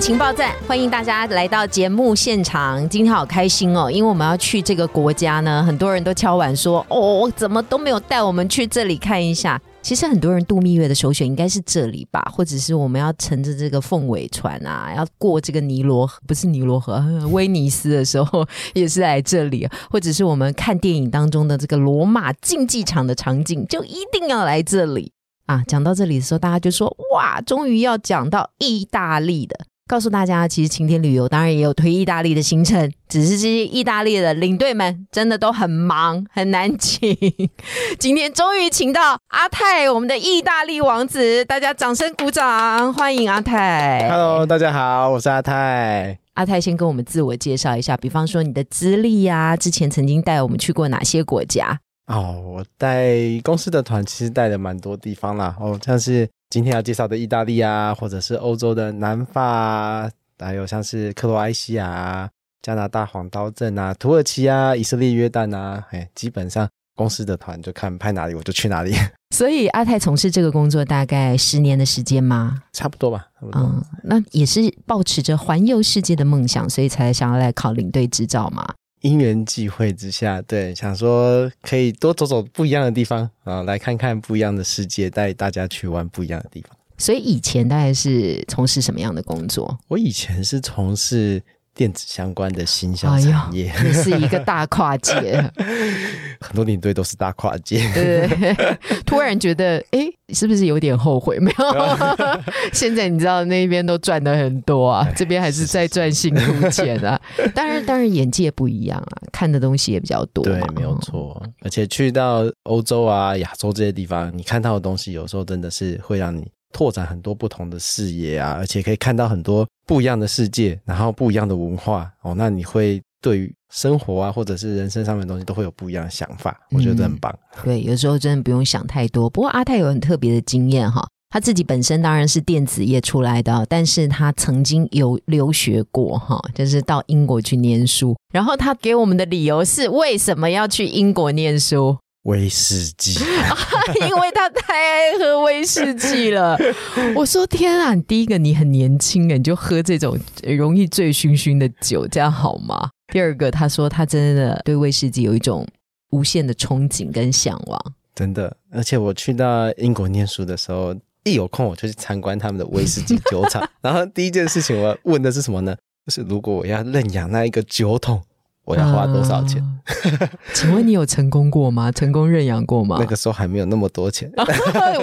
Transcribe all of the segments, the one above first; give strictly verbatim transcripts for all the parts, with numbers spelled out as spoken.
情报站，欢迎大家来到节目现场。今天好开心哦，因为我们要去这个国家呢，很多人都敲碗说，哦，怎么都没有带我们去这里看一下。其实很多人度蜜月的首选应该是这里吧，或者是我们要乘着这个凤尾船啊，要过这个尼罗河，不是尼罗河，威尼斯的时候也是来这里，或者是我们看电影当中的这个罗马竞技场的场景，就一定要来这里啊。讲到这里的时候，大家就说，哇，终于要讲到意大利的。告诉大家，其实晴天旅游当然也有推意大利的行程，只是这些意大利的领队们真的都很忙，很难请。今天终于请到阿泰，我们的意大利王子，大家掌声鼓掌，欢迎阿泰。 Hello， 大家好，我是阿泰。阿泰先跟我们自我介绍一下，比方说你的资历啊，之前曾经带我们去过哪些国家？哦，我带公司的团其实带了蛮多地方啦，哦，像是今天要介绍的意大利啊，或者是欧洲的南法啊，还有像是克罗埃西亚啊、加拿大黄刀镇啊、土耳其啊、以色列、约旦啊，哎，基本上公司的团就看派哪里我就去哪里。所以阿泰从事这个工作大概十年的时间吗？差不多吧，差不多。嗯，那也是抱持着环游世界的梦想，所以才想要来考领队执照嘛。因缘际会之下，对，想说可以多走走不一样的地方啊，来看看不一样的世界，带大家去玩不一样的地方。所以以前大概是从事什么样的工作？我以前是从事电子相关的行销产业，哎，是一个大跨界。很多领队都是大跨界，对对对。突然觉得，哎，是不是有点后悔？没有，现在你知道那边都赚的很多啊，这边还是在赚辛苦钱啊。当然，当然眼界不一样啊，看的东西也比较多嘛。对，没有错。而且去到欧洲啊、亚洲这些地方，你看到的东西有时候真的是会让你拓展很多不同的视野啊，而且可以看到很多不一样的世界，然后不一样的文化哦。那你会对于生活啊，或者是人生上面的东西都会有不一样的想法，我觉得很棒。嗯，对，有时候真的不用想太多。不过阿泰有很特别的经验哈，他自己本身当然是电子业出来的，但是他曾经有留学过哈，就是到英国去念书。然后他给我们的理由是为什么要去英国念书？威士忌。因为他太爱喝威士忌了。我说天啊，第一个你很年轻，你就喝这种容易醉醺醺的酒，这样好吗？第二个他说他真的对威士忌有一种无限的憧憬跟向往。真的，而且我去到英国念书的时候，一有空我就去参观他们的威士忌酒厂。然后第一件事情我问的是什么呢？就是如果我要认养那一个酒桶，我要花多少钱？啊，请问你有成功过吗？成功认养过吗？那个时候还没有那么多钱。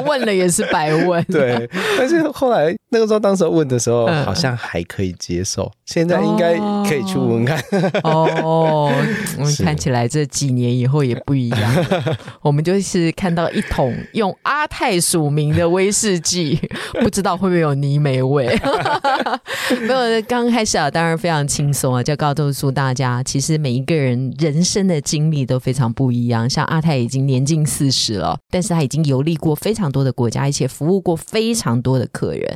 问了也是白问。对，但是后来那个时候当时问的时候，嗯，好像还可以接受，现在应该可以去问看。哦，我们看起来这几年以后也不一样了。我们就是看到一桶用阿泰署名的威士忌，不知道会不会有泥煤味。没有，刚开始啊，当然非常轻松啊，就告诉大家，其实每一个人人生的经历都非常不一样。像阿泰已经年近四十了，但是他已经游历过非常多的国家，而且服务过非常多的客人。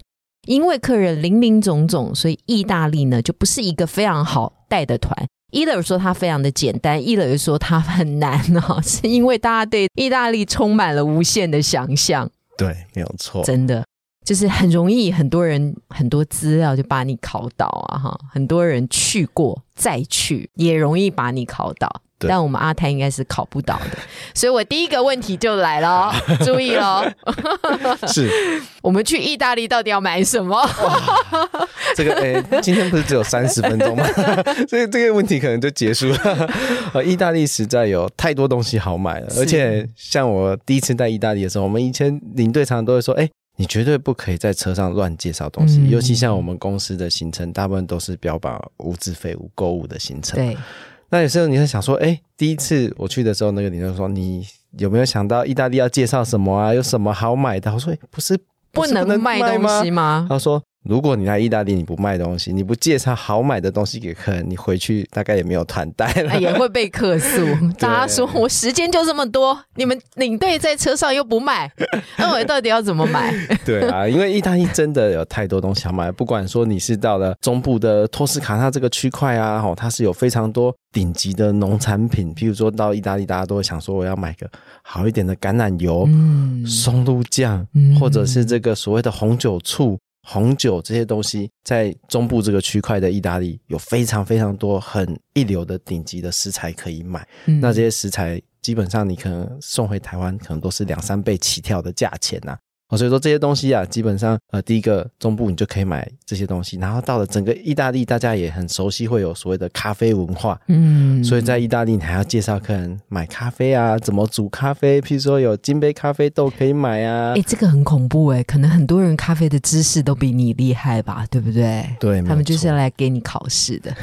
因为客人林林总总，所以意大利呢就不是一个非常好带的团。一类说它非常的简单，一类说它很难哦，是因为大家对意大利充满了无限的想象。对，没有错，真的就是很容易，很多人很多资料就把你考倒啊哈，很多人去过再去也容易把你考倒，但我们阿泰应该是考不倒的。所以我第一个问题就来了，注意咯。是我们去意大利到底要买什么？这个诶，今天不是只有三十分钟吗？所以这个问题可能就结束了。呃、意大利实在有太多东西好买了，而且像我第一次在意大利的时候，我们以前领队常常都会说，诶，你绝对不可以在车上乱介绍东西，嗯，尤其像我们公司的行程大部分都是标榜无自费无购物的行程。对，那有时候你会想说，诶，第一次我去的时候，那个领队说，你有没有想到意大利要介绍什么啊，有什么好买的？我说，诶，不是不能卖东西吗？他说如果你来意大利你不卖东西，你不介绍好买的东西给客人，你回去大概也没有团带了，也会被客诉大家说我时间就这么多，你们领队在车上又不卖，那我到底要怎么买？对啊，因为意大利真的有太多东西要买，不管说你是到了中部的托斯卡纳这个区块啊、哦、它是有非常多顶级的农产品，譬如说到意大利大家都会想说我要买个好一点的橄榄油、嗯、松露酱、嗯、或者是这个所谓的红酒醋，红酒这些东西在中部这个区块的意大利有非常非常多很一流的顶级的食材可以买、嗯、那这些食材基本上你可能送回台湾可能都是两三倍起跳的价钱啊、哦、所以说这些东西啊基本上呃，第一个中部你就可以买这些东西，然后到了整个意大利大家也很熟悉会有所谓的咖啡文化，嗯，所以在意大利你还要介绍客人买咖啡啊，怎么煮咖啡，譬如说有金杯咖啡豆可以买啊、欸、这个很恐怖耶、欸、可能很多人咖啡的知识都比你厉害吧，对不对？对，他们就是来给你考试的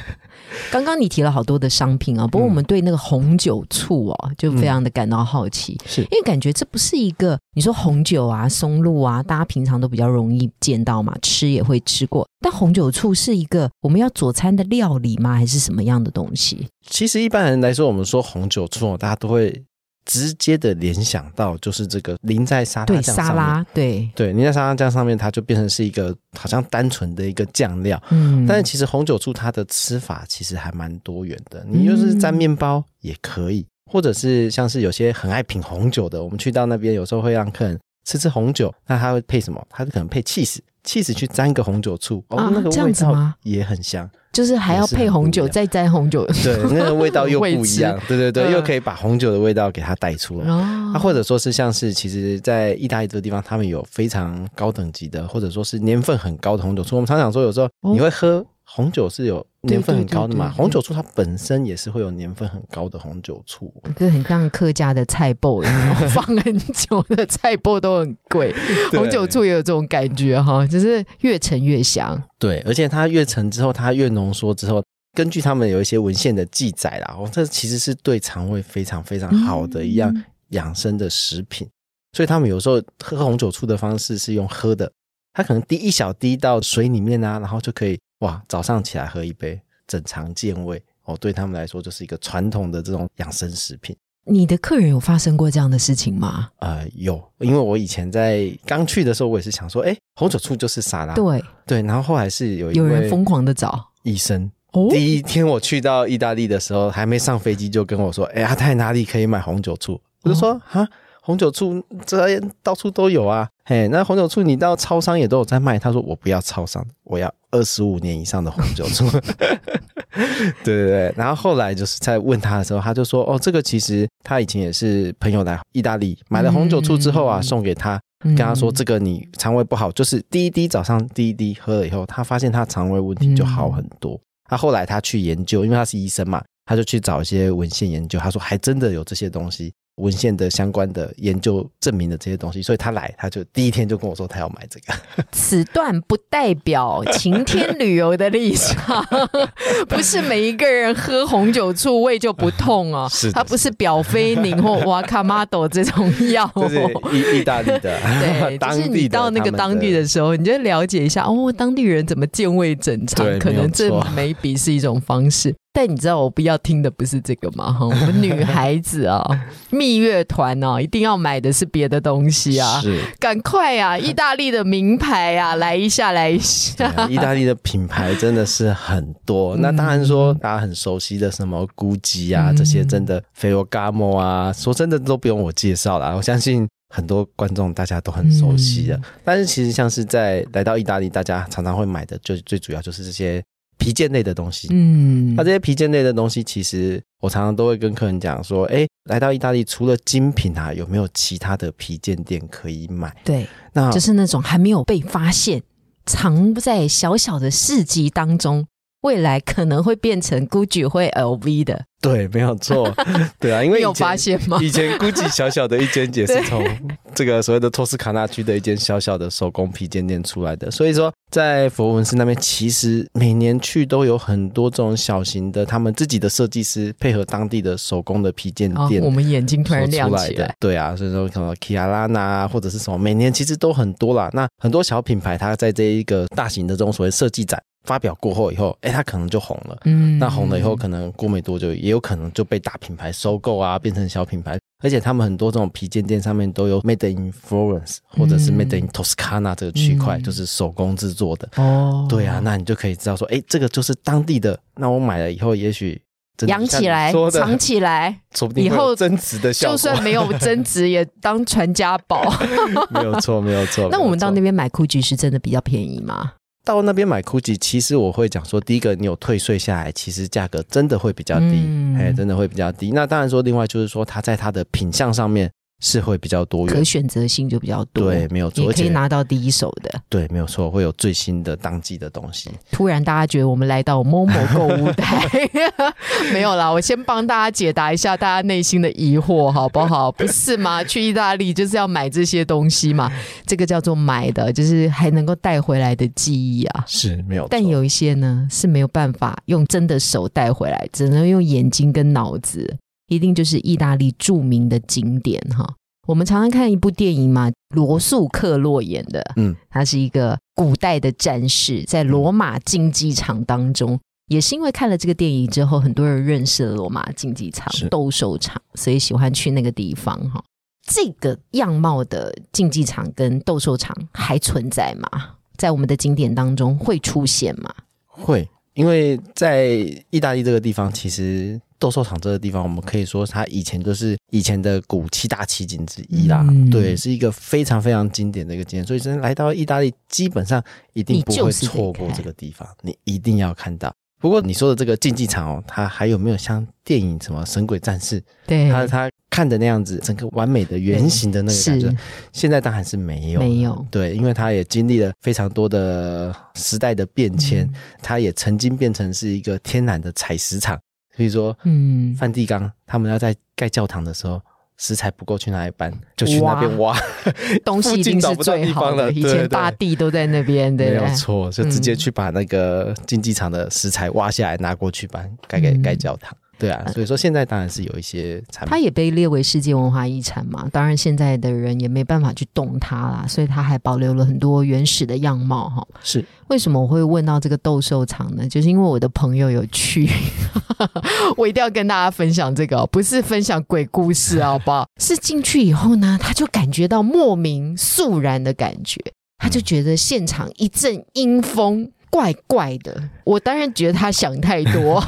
刚刚你提了好多的商品啊，不过我们对那个红酒醋哦、嗯、就非常的感到好奇、嗯、是因为感觉这不是一个你说红酒啊松露啊大家平常都比较容易见到嘛，吃也会吃过，但红酒醋是一个我们要佐餐的料理吗，还是什么样的东西？其实一般人来说我们说红酒醋大家都会直接的联想到就是这个淋在沙拉酱上面，对，沙拉，对对，淋在沙拉酱上面它就变成是一个好像单纯的一个酱料、嗯、但是其实红酒醋它的吃法其实还蛮多元的，你就是沾面包也可以、嗯、或者是像是有些很爱品红酒的，我们去到那边有时候会让客人吃吃红酒，那他会配什么？他可能配 cheese cheese 去沾个红酒醋、啊、哦，那个味道也很香，就是还要配红酒再沾红酒，对，那个味道又不一样对对对、嗯、又可以把红酒的味道给它带出来、哦啊、或者说是像是其实在意大利这个地方他们有非常高等级的或者说是年份很高的红酒醋，我们常常说有时候你会喝红酒是有年份很高的嘛，对对对对对，红酒醋它本身也是会有年份很高的红酒醋，这很像客家的菜脯放很久的菜脯都很贵红酒醋也有这种感觉哈，就是越陈越香，对，而且它越陈之后它越浓缩之后，根据他们有一些文献的记载啦、哦、这其实是对肠胃非常非常好的一样养生的食品、嗯、所以他们有时候喝红酒醋的方式是用喝的，它可能滴一小滴到水里面啊，然后就可以哇，早上起来喝一杯，整肠健胃哦，对他们来说就是一个传统的这种养生食品。你的客人有发生过这样的事情吗？呃，有，因为我以前在刚去的时候，我也是想说，哎，红酒醋就是沙拉，对对，然后后来是有一位有人疯狂的找医生。第一天我去到意大利的时候，还没上飞机就跟我说，哎呀，在哪里可以买红酒醋？我就说哈。哦，红酒醋这到处都有啊，嘿，那红酒醋你到超商也都有在卖，他说我不要超商，我要二十五年以上的红酒醋对对对，然后后来就是在问他的时候他就说，哦，这个其实他以前也是朋友来意大利买了红酒醋之后啊、嗯、送给他，跟他说这个你肠胃不好就是第一滴早上第一滴喝了以后，他发现他肠胃问题就好很多，他、嗯啊、后来他去研究，因为他是医生嘛，他就去找一些文献研究，他说还真的有这些东西，文献的相关的研究证明的这些东西，所以他来他就第一天就跟我说他要买这个此段不代表晴天旅游的立场不是每一个人喝红酒醋胃就不痛哦，是的是的，他不是表非宁或瓦卡玛朵这种药、哦、就是意大利的对，就是你到那个当地的时候你就了解一下哦，当地人怎么健胃整肠，可能这 maybe 是一种方式，但你知道我不要听的不是这个吗？我们女孩子啊、哦，蜜月团啊、哦，一定要买的是别的东西啊！是，赶快啊，意大利的名牌啊，来一下，来一下、啊！意大利的品牌真的是很多。那当然说，大家很熟悉的什么 Gucci 啊，嗯、这些真的 Ferogamo 啊，说真的都不用我介绍啦，我相信很多观众大家都很熟悉的、嗯。但是其实像是在来到意大利，大家常常会买的，就最主要就是这些皮件类的东西，嗯，那、啊、这些皮件类的东西，其实我常常都会跟客人讲说，哎、欸，来到意大利除了精品啊，有没有其他的皮件店可以买？对，那就是那种还没有被发现，藏在小小的市集当中，未来可能会变成 Gucci 会 L V 的。对，没有错。对啊，因为你有发现吗？以前 Gucci 小小的一间也是从这个所谓的托斯卡纳区的一间小小的手工皮件店出来的，所以说在佛罗伦斯那边其实每年去都有很多这种小型的他们自己的设计师配合当地的手工的皮件店、哦、我们眼睛突然亮起来。对啊，所以说什么 Kiarana 或者是什么，每年其实都很多啦。那很多小品牌它在这一个大型的这种所谓设计展发表过后以后，哎、欸，它可能就红了。嗯，那红了以后，可能过没多久，也有可能就被大品牌收购啊，变成小品牌。而且他们很多这种皮件店上面都有 Made in Florence 或者是 Made in Toscana 这个区块、嗯、就是手工制作的。哦，对啊，那你就可以知道说，哎、欸，这个就是当地的。那我买了以后，也许养起来藏起来，说不定会有增值的效果，就算没有增值也当传家宝。没有错没有错。那我们到那边买 Gucci 是真的比较便宜吗？到那边买 Gucci 其实我会讲说，第一个你有退税下来，其实价格真的会比较低、嗯、真的会比较低。那当然说另外就是说它在它的品项上面是会比较多元，可选择性就比较多。对，没有错，也可以拿到第一手的。对，没有错，会有最新的当季的东西。突然大家觉得我们来到 M O M O 购物台。没有啦，我先帮大家解答一下大家内心的疑惑好不好？不是嘛，去意大利就是要买这些东西嘛，这个叫做买的，就是还能够带回来的记忆啊。是，没有错。但有一些呢是没有办法用真的手带回来，只能用眼睛跟脑子，一定就是意大利著名的景点哈。我们常常看一部电影嘛，罗素克洛演的，嗯，他是一个古代的战士，在罗马竞技场当中，也是因为看了这个电影之后，很多人认识了罗马竞技场、斗兽场，所以喜欢去那个地方哈。这个样貌的竞技场跟斗兽场还存在吗？在我们的景点当中会出现吗？会，因为在意大利这个地方，其实斗兽场这个地方我们可以说它以前就是以前的古七大奇景之一啦、嗯、对，是一个非常非常经典的一个景点，所以真的来到意大利基本上一定不会错过这个地方， 你, 你一定要看到。不过你说的这个竞技场哦，它还有没有像电影什么神鬼战士，对， 它, 它看的那样子整个完美的圆形的那个感觉，现在当然是没有没有。对，因为它也经历了非常多的时代的变迁、嗯、它也曾经变成是一个天然的采石场，所以说嗯，梵蒂冈他们要在盖教堂的时候食材不够去哪里搬，就去那边挖东西一定是最好的。以前大地都在那边，对对，没有错，就直接去把那个竞技场的食材挖下来、嗯、拿过去搬盖给盖教堂。对啊，所以说现在当然是有一些产品它也被列为世界文化遗产嘛，当然现在的人也没办法去动它啦，所以它还保留了很多原始的样貌。是为什么我会问到这个斗兽场呢？就是因为我的朋友有去。我一定要跟大家分享这个、哦、不是分享鬼故事好不好？是进去以后呢，他就感觉到莫名肃然的感觉，他就觉得现场一阵阴风，怪怪的。我当然觉得他想太多。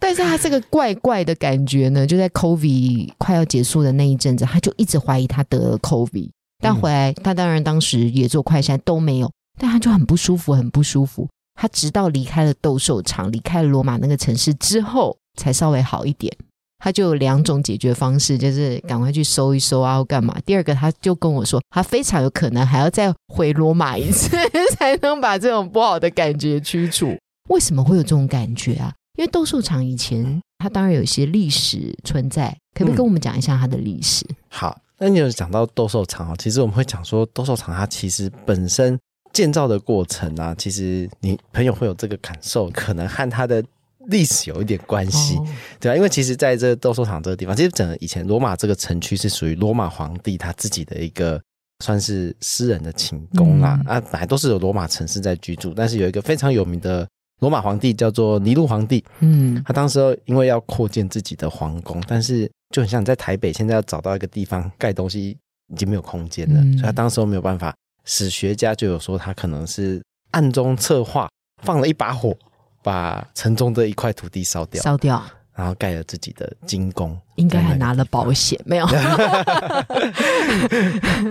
但是他这个怪怪的感觉呢，就在 COVID 快要结束的那一阵子，他就一直怀疑他得了 COVID， 但回来他当然当时也做快筛都没有，但他就很不舒服很不舒服，他直到离开了斗兽场，离开了罗马那个城市之后才稍微好一点。他就有两种解决方式，就是赶快去搜一搜啊或干嘛。第二个他就跟我说，他非常有可能还要再回罗马一次才能把这种不好的感觉驱除。为什么会有这种感觉啊？因为斗兽场以前它当然有一些历史存在，可不可以跟我们讲一下它的历史、嗯、好，那你有讲到斗兽场，其实我们会讲说斗兽场它其实本身建造的过程啊，其实你朋友会有这个感受，可能和它的历史有一点关系、哦、对啊，因为其实在这斗兽场这个地方，其实整个以前罗马这个城区是属于罗马皇帝他自己的一个算是私人的寝宫啦、嗯、啊，本来都是有罗马城市在居住，但是有一个非常有名的罗马皇帝叫做尼禄皇帝，嗯，他当时因为要扩建自己的皇宫，但是就很像在台北现在要找到一个地方盖东西已经没有空间了、嗯、所以他当时没有办法。史学家就有说他可能是暗中策划，放了一把火把城中的一块土地烧掉烧掉然后盖了自己的金宫，应该还拿了保险，没有？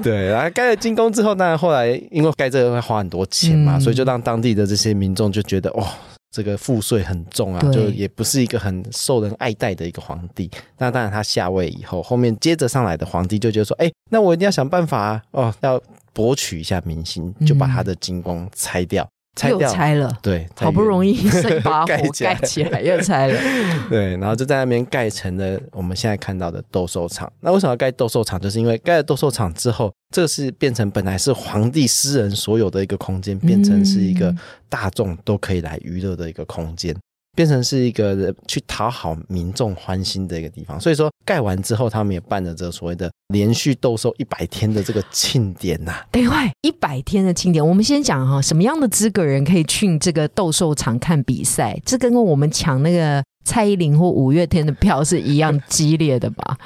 对，然后盖了金宫之后，当然后来因为盖这个会花很多钱嘛、嗯，所以就让当地的这些民众就觉得，哦，这个赋税很重啊，就也不是一个很受人爱戴的一个皇帝。那当然他下位以后，后面接着上来的皇帝就觉得说，哎，那我一定要想办法、啊、哦，要博取一下民心，就把他的金宫拆掉。嗯，拆掉又拆了，对，好不容易剩把火盖起 来, 盖起来又拆了，对，然后就在那边盖成了我们现在看到的斗兽场。那为什么要盖斗兽场，就是因为盖了斗兽场之后，这是变成本来是皇帝私人所有的一个空间，变成是一个大众都可以来娱乐的一个空间，嗯，变成是一个去讨好民众欢心的一个地方。所以说盖完之后他们也办了这所谓的连续斗兽一百天的这个庆典啊。等一会一百天的庆典，我们先讲哈，什么样的资格人可以去这个斗兽场看比赛？这跟我们抢那个蔡依林或五月天的票是一样激烈的吧？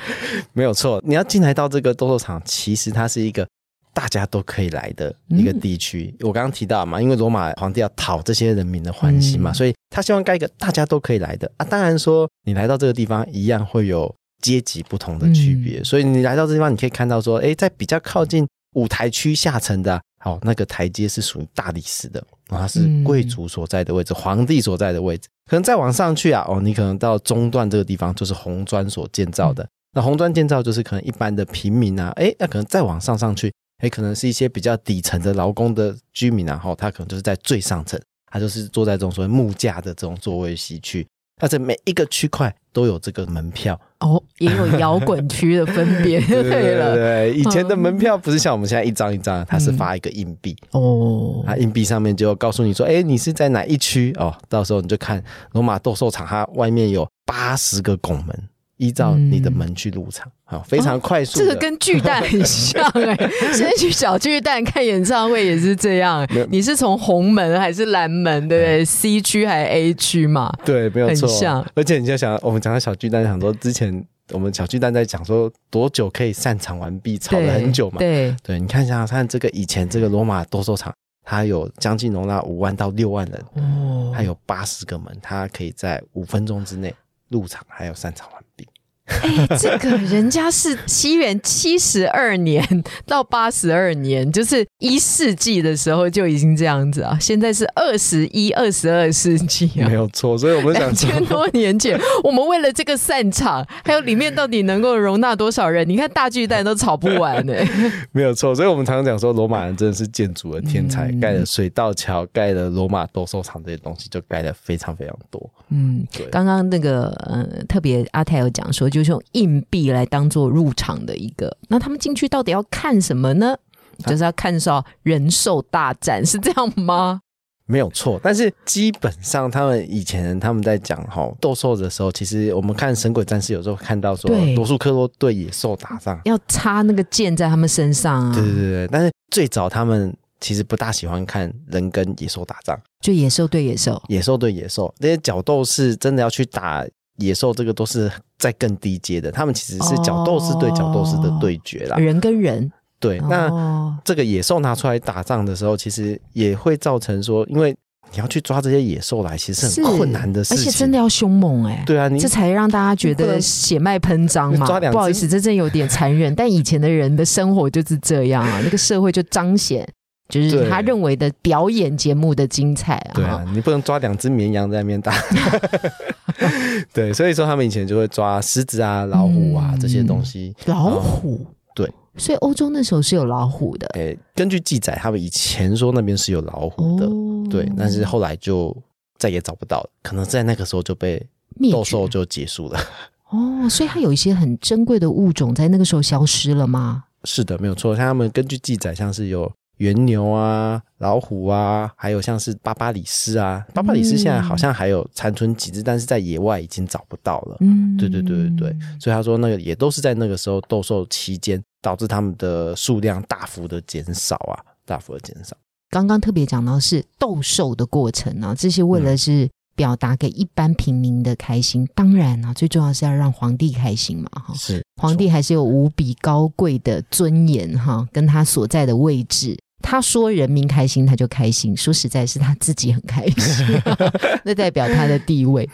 没有错，你要进来到这个斗兽场，其实它是一个大家都可以来的一个地区，嗯，我刚刚提到嘛，因为罗马皇帝要讨这些人民的欢心嘛，嗯，所以他希望盖一个大家都可以来的啊。当然说你来到这个地方一样会有阶级不同的区别，嗯，所以你来到这地方你可以看到说，诶，在比较靠近舞台区下层的，好，那个台阶是属于大理寺的，它是贵族所在的位置，嗯，皇帝所在的位置。可能再往上去啊，哦，你可能到中段这个地方就是红砖所建造的，嗯，那红砖建造就是可能一般的平民啊，诶，那可能再往上上去诶，可能是一些比较底层的劳工的居民，然后他可能就是在最上层，他就是坐在这种所谓木架的这种座位席区。但是每一个区块都有这个门票哦，也有摇滚区的分别。对了， 对, 对，以前的门票不是像我们现在一张一张，它是发一个硬币，嗯，哦，它硬币上面就告诉你说，诶，你是在哪一区哦，到时候你就看罗马斗兽场，它外面有八十个拱门。依照你的门去入场，嗯，非常快速的，哦，这个跟巨蛋很像哎，欸，先去小巨蛋看演唱会也是这样，你是从红门还是蓝门，对不对，嗯，C 区还 A 区嘛，对，没有错，很像。而且你就想我们讲到小巨蛋，想说之前我们小巨蛋在讲说多久可以散场完毕，吵了很久嘛， 对, 对, 对，你看想看这个以前这个罗马斗兽场，它有将近容纳五万到六万人，哦，它有八十个门，它可以在五分钟之内入场还有散场完毕。哎，欸，这个人家是西元七十二年到八十二年，就是一世纪的时候就已经这样子啊。现在是二十一、二十二世纪啊，没有错。所以我们想说，两千多年前，我们为了这个散场，还有里面到底能够容纳多少人，你看大巨蛋都吵不完呢，欸。没有错，所以我们常常讲说，罗马人真的是建筑的天才，嗯，盖了水道桥，盖了罗马斗兽场这些东西，就盖了非常非常多。嗯，刚刚那个呃，特别阿泰有讲说，就就是用硬币来当作入场的一个，那他们进去到底要看什么呢？就是要看到人兽大战，是这样吗？没有错，但是基本上他们以前他们在讲斗兽的时候，其实我们看神鬼战士有时候看到说罗素克洛对野兽打仗，要插那个剑在他们身上啊，对对对，但是最早他们其实不大喜欢看人跟野兽打仗，就野兽对野兽，野兽对野兽，那些角斗士真的要去打野兽，这个都是在更低阶的，他们其实是角斗士对角斗士的对决啦，哦，人跟人，对，哦，那这个野兽拿出来打仗的时候，其实也会造成说，因为你要去抓这些野兽来其实很困难的事情，而且真的要凶猛，哎，欸，对啊，你这才让大家觉得血脉喷张嘛，不好意思，这真有点残忍，但以前的人的生活就是这样啊，那个社会就彰显就是他认为的表演节目的精彩啊！对啊，你不能抓两只绵羊在那边打。对，所以说他们以前就会抓狮子啊、老虎啊，嗯，这些东西。老虎，对，所以欧洲那时候是有老虎的。欸，根据记载，他们以前说那边是有老虎的，哦，对，但是后来就再也找不到了，可能在那个时候就被斗兽就结束了。哦，所以它有一些很珍贵的物种在那个时候消失了吗？是的，没有错。像他们根据记载，像是有原牛啊、老虎啊，还有像是巴巴里斯啊，巴巴里斯现在好像还有残存几只，但是在野外已经找不到了。嗯，对对对对对，所以他说那个也都是在那个时候斗兽期间，导致他们的数量大幅的减少啊，大幅的减少。刚刚特别讲到是斗兽的过程啊，这些为了是表达给一般平民的开心，嗯，当然啊，最重要是要让皇帝开心嘛，是皇帝还是有无比高贵的尊严哈，跟他所在的位置。他说人民开心他就开心，说实在是他自己很开心，啊，那代表他的地位。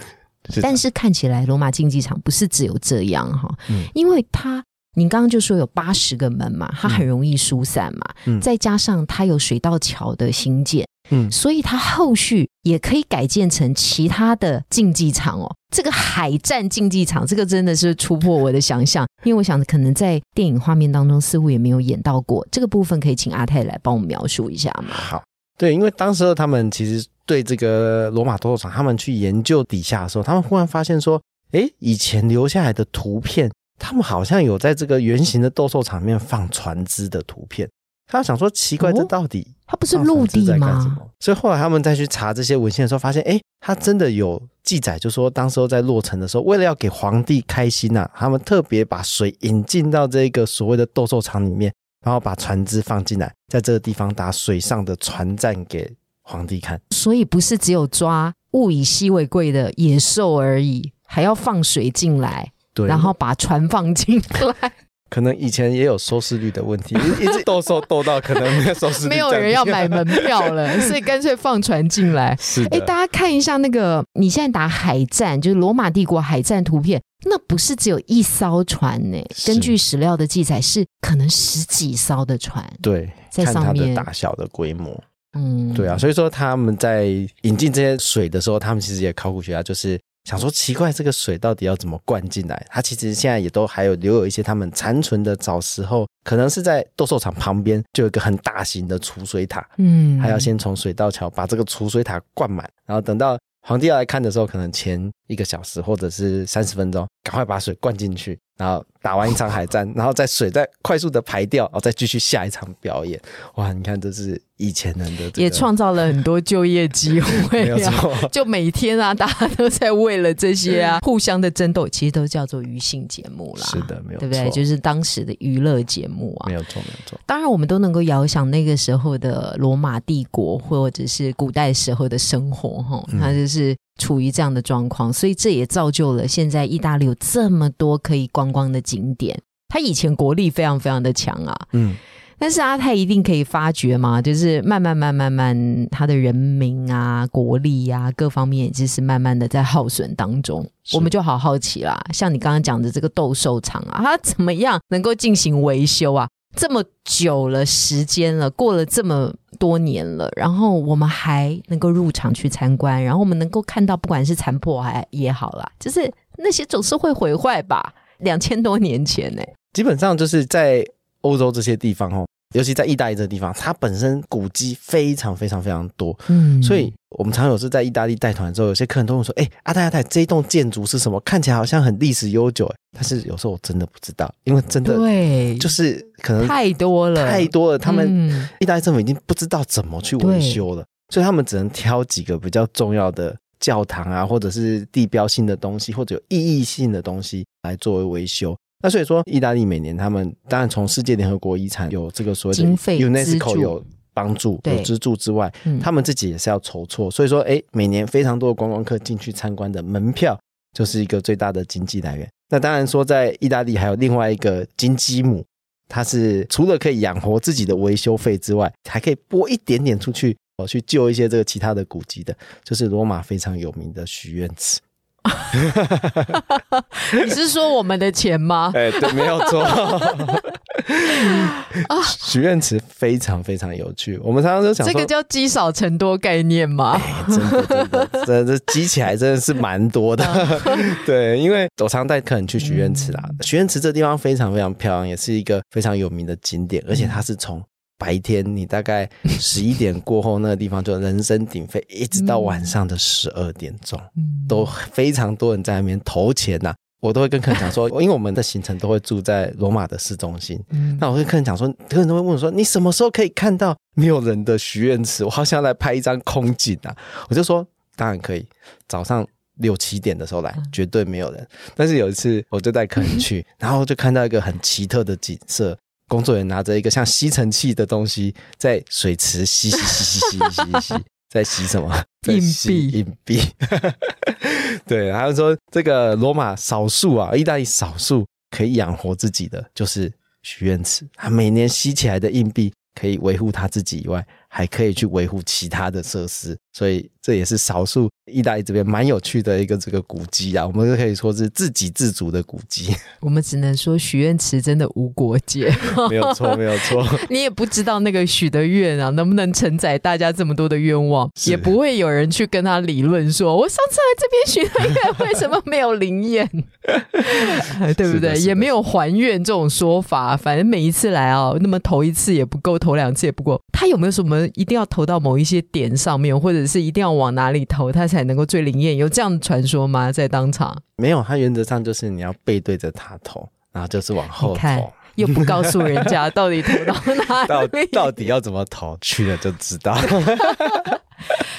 是，但是看起来罗马竞技场不是只有这样，哦，嗯，因为他你刚刚就说有八十个门嘛，他很容易疏散嘛，嗯，再加上他有水道桥的兴建，嗯，所以他后续也可以改建成其他的竞技场哦。这个海战竞技场这个真的是突破我的想象，因为我想可能在电影画面当中似乎也没有演到过，这个部分可以请阿泰来帮我们描述一下吗？好，对，因为当时他们其实对这个罗马斗兽场他们去研究底下的时候，他们忽然发现说，诶，以前留下来的图片，他们好像有在这个圆形的斗兽场面放船只的图片。他想说奇怪，这到底它不是陆地吗？所以后来他们再去查这些文献的时候发现，诶，它真的有记载，就说当时候在落成的时候，为了要给皇帝开心啊，他们特别把水引进到这个所谓的斗兽场里面，然后把船只放进来，在这个地方打水上的船战给皇帝看。所以不是只有抓物以稀为贵的野兽而已，还要放水进来，对，然后把船放进来。可能以前也有收视率的问题，一直斗兽斗到可能没有收视率没有人要买门票了，所以干脆放船进来。是的，大家看一下那个，你现在打海战，就是罗马帝国海战图片，那不是只有一艘船呢，根据史料的记载是可能十几艘的船，对，在上面看它的大小的规模。嗯，对啊，所以说他们在引进这些水的时候，他们其实也考古学家就是想说奇怪，这个水到底要怎么灌进来？它其实现在也都还有留有一些他们残存的，早时候可能是在斗兽场旁边就有一个很大型的储水塔，嗯，还要先从水道桥把这个储水塔灌满，然后等到皇帝要来看的时候，可能前一个小时或者是三十分钟，赶快把水灌进去，然后打完一场海战，然后再水再快速的排掉，然后再继续下一场表演。哇，你看这是以前人的、这个、也创造了很多就业机会、啊、没有错，就每天啊大家都在为了这些啊互相的争斗，其实都叫做娱性节目啦。是的，没有错，对不对？就是当时的娱乐节目啊，没有错没有错。当然我们都能够遥想那个时候的罗马帝国或者是古代时候的生活、哦嗯、它就是处于这样的状况，所以这也造就了现在意大利有这么多可以观光的景点。他以前国力非常非常的强啊，嗯，但是阿泰一定可以发觉嘛，就是慢慢慢慢慢，他的人民啊、国力啊各方面，也就是慢慢的在耗损当中。我们就好好奇啦，像你刚刚讲的这个斗兽场啊，它怎么样能够进行维修啊？这么久了，时间了，过了这么多年了，然后我们还能够入场去参观，然后我们能够看到不管是残破还也好啦，就是那些总是会毁坏吧，两千多年前耶、欸、基本上就是在欧洲这些地方、哦、尤其在意大利这个地方，它本身古迹非常非常非常多、嗯、所以我们常有是在意大利带团之后，有些客人都会说，哎，阿泰阿泰，这一栋建筑是什么，看起来好像很历史悠久，但是有时候我真的不知道，因为真的对，就是可能太多了太多了，他们意大利政府已经不知道怎么去维修了，所以他们只能挑几个比较重要的教堂啊，或者是地标性的东西，或者有意义性的东西来作为维修。那所以说意大利每年他们当然从世界联合国遗产有这个所谓的 UNESCO 有帮助有资助之外、嗯、他们自己也是要筹措，所以说诶，每年非常多的观光客进去参观的门票就是一个最大的经济来源。那当然说在意大利还有另外一个金鸡母，它是除了可以养活自己的维修费之外，还可以拨一点点出去、哦、去救一些这个其他的古迹的，就是罗马非常有名的许愿池。你是说我们的钱吗？哎、欸，对，没有错。许愿池非常非常有趣，我们常常都想说这个叫积少成多概念吗？欸、真的真的，真的积起来真的是蛮多的。对，因为我常带客人去许愿池啦，许愿、嗯、池这地方非常非常漂亮，也是一个非常有名的景点，而且它是从白天你大概十一点过后那个地方就人声鼎沸，一直到晚上的十二点钟、嗯、都非常多人在那边投钱啊。我都会跟客人讲说，因为我们的行程都会住在罗马的市中心、嗯、那我会跟客人讲说，客人都会问我说，你什么时候可以看到没有人的许愿池，我好想来拍一张空景啊。我就说当然可以，早上六七点的时候来绝对没有人。但是有一次我就带客人去、嗯、然后就看到一个很奇特的景色，工作人员拿着一个像吸尘器的东西在水池吸吸吸吸吸吸吸在吸什么，在吸硬币。对，他就说这个罗马少数啊，意大利少数可以养活自己的就是许愿池，他每年吸起来的硬币可以维护他自己以外，还可以去维护其他的设施，所以这也是少数意大利这边蛮有趣的一个这个古迹啊，我们可以说是自给自足的古迹。我们只能说许愿池真的无国界。没有错没有错。你也不知道那个许的愿啊能不能承载大家这么多的愿望，也不会有人去跟他理论说我上次来这边许的愿为什么没有灵验。对不对？也没有还愿这种说法，反正每一次来啊，那么头一次也不够，头两次也不够，他有没有什么一定要投到某一些点上面，或者是一定要往哪里投它才能够最灵验，有这样的传说吗？在当场没有，它原则上就是你要背对着它投，然后就是往后投，又不告诉人家到底投到哪里到, 到底要怎么投，去了就知道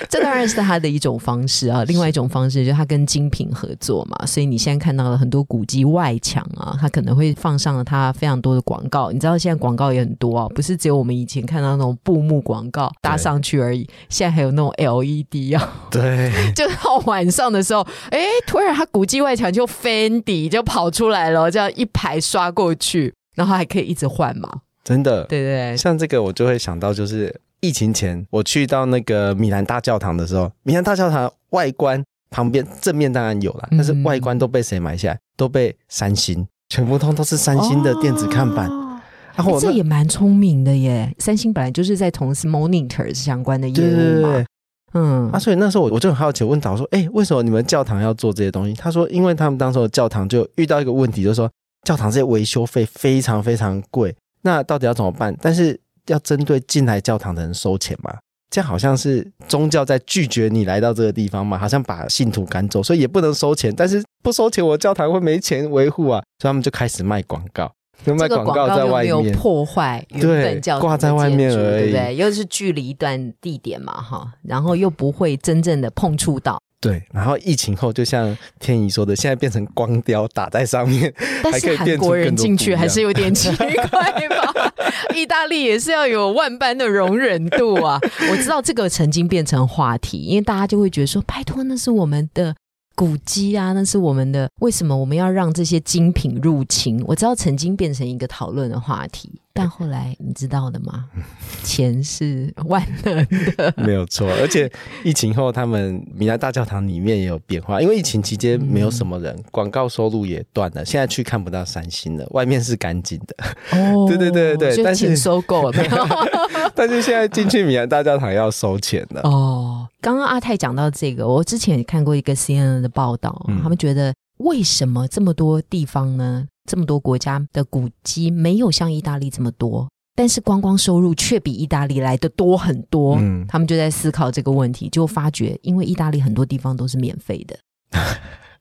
这当然是他的一种方式啊，另外一种方式就是他跟精品合作嘛，所以你现在看到了很多古迹外墙啊，他可能会放上了他非常多的广告，你知道现在广告也很多啊，不是只有我们以前看到那种布幕广告搭上去而已，现在还有那种 L E D 啊，对就到晚上的时候，哎，突然他古迹外墙就 Fendi 就跑出来了，这样一排刷过去，然后还可以一直换嘛，真的，对对，像这个我就会想到，就是疫情前我去到那个米兰大教堂的时候，米兰大教堂外观旁边正面当然有啦，但是外观都被谁买下来？都被三星，全部通都是三星的电子看板、哦啊欸、这也蛮聪明的耶，三星本来就是在从事 monitor 相关的业务嘛，对对对，嗯啊，所以那时候我就很好奇问导说，哎、欸，为什么你们教堂要做这些东西？他说因为他们当时的教堂就遇到一个问题，就是说教堂这些维修费非常非常贵，那到底要怎么办？但是要针对进来教堂的人收钱嘛，这样好像是宗教在拒绝你来到这个地方嘛，好像把信徒赶走，所以也不能收钱，但是不收钱我教堂会没钱维护啊，所以他们就开始卖广告，就卖广告在外面，这个广告又没有破坏原本教堂的建筑，对，挂在外面而已，对不对？又是距离一段地点嘛哈，然后又不会真正的碰触到，对，然后疫情后就像天怡说的，现在变成光雕打在上面，但是韩国人进去还是有点奇怪吧意大利也是要有万般的容忍度啊我知道这个曾经变成话题，因为大家就会觉得说，拜托，那是我们的古迹啊，那是我们的，为什么我们要让这些精品入侵？我知道曾经变成一个讨论的话题，但后来你知道的吗？钱是万能的没有错，而且疫情后他们米兰大教堂里面也有变化，因为疫情期间没有什么人、嗯、广告收入也断了，现在去看不到三星了，外面是干净的哦，对对对对，就请收购了但是现在进去米兰大教堂要收钱了哦。刚刚阿泰讲到这个，我之前也看过一个 C N N 的报道、嗯、他们觉得为什么这么多地方呢，这么多国家的古迹没有像意大利这么多，但是观光收入却比意大利来的多很多、嗯、他们就在思考这个问题，就发觉因为意大利很多地方都是免费的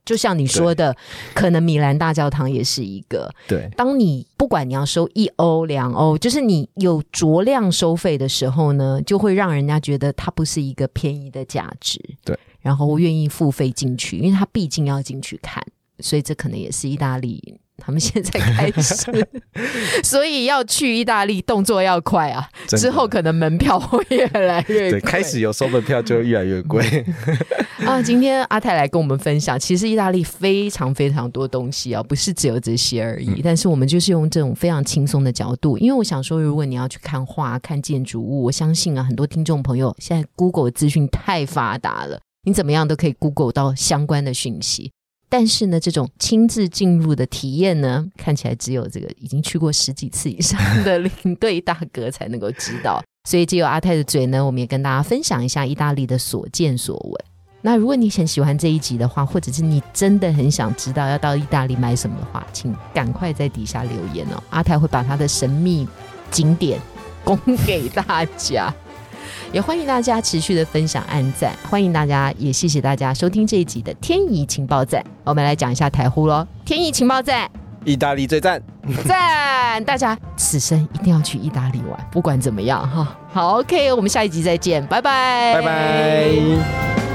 就像你说的，可能米兰大教堂也是一个，对，当你不管你要收一欧两欧，就是你有酌量收费的时候呢，就会让人家觉得它不是一个便宜的价值，对，然后愿意付费进去，因为它毕竟要进去看，所以这可能也是意大利他们现在开始所以要去意大利动作要快啊，之后可能门票会越来越贵，对，开始有收门票就越来越贵啊，今天阿泰来跟我们分享，其实意大利非常非常多东西啊，不是只有这些而已、嗯、但是我们就是用这种非常轻松的角度，因为我想说如果你要去看画看建筑物，我相信啊很多听众朋友现在 Google 资讯太发达了，你怎么样都可以 Google 到相关的讯息，但是呢这种亲自进入的体验呢，看起来只有这个已经去过十几次以上的领队大哥才能够知道所以藉由阿泰的嘴呢，我们也跟大家分享一下意大利的所见所闻。那如果你很喜欢这一集的话，或者是你真的很想知道要到意大利买什么的话，请赶快在底下留言哦，阿泰会把他的神秘景点供给大家也欢迎大家持续的分享按赞，欢迎大家，也谢谢大家收听这一集的天怡情报站。我们来讲一下台呼咯，天怡情报站，意大利最赞赞大家此生一定要去意大利玩，不管怎么样哈。好 OK， 我们下一集再见，拜拜拜拜。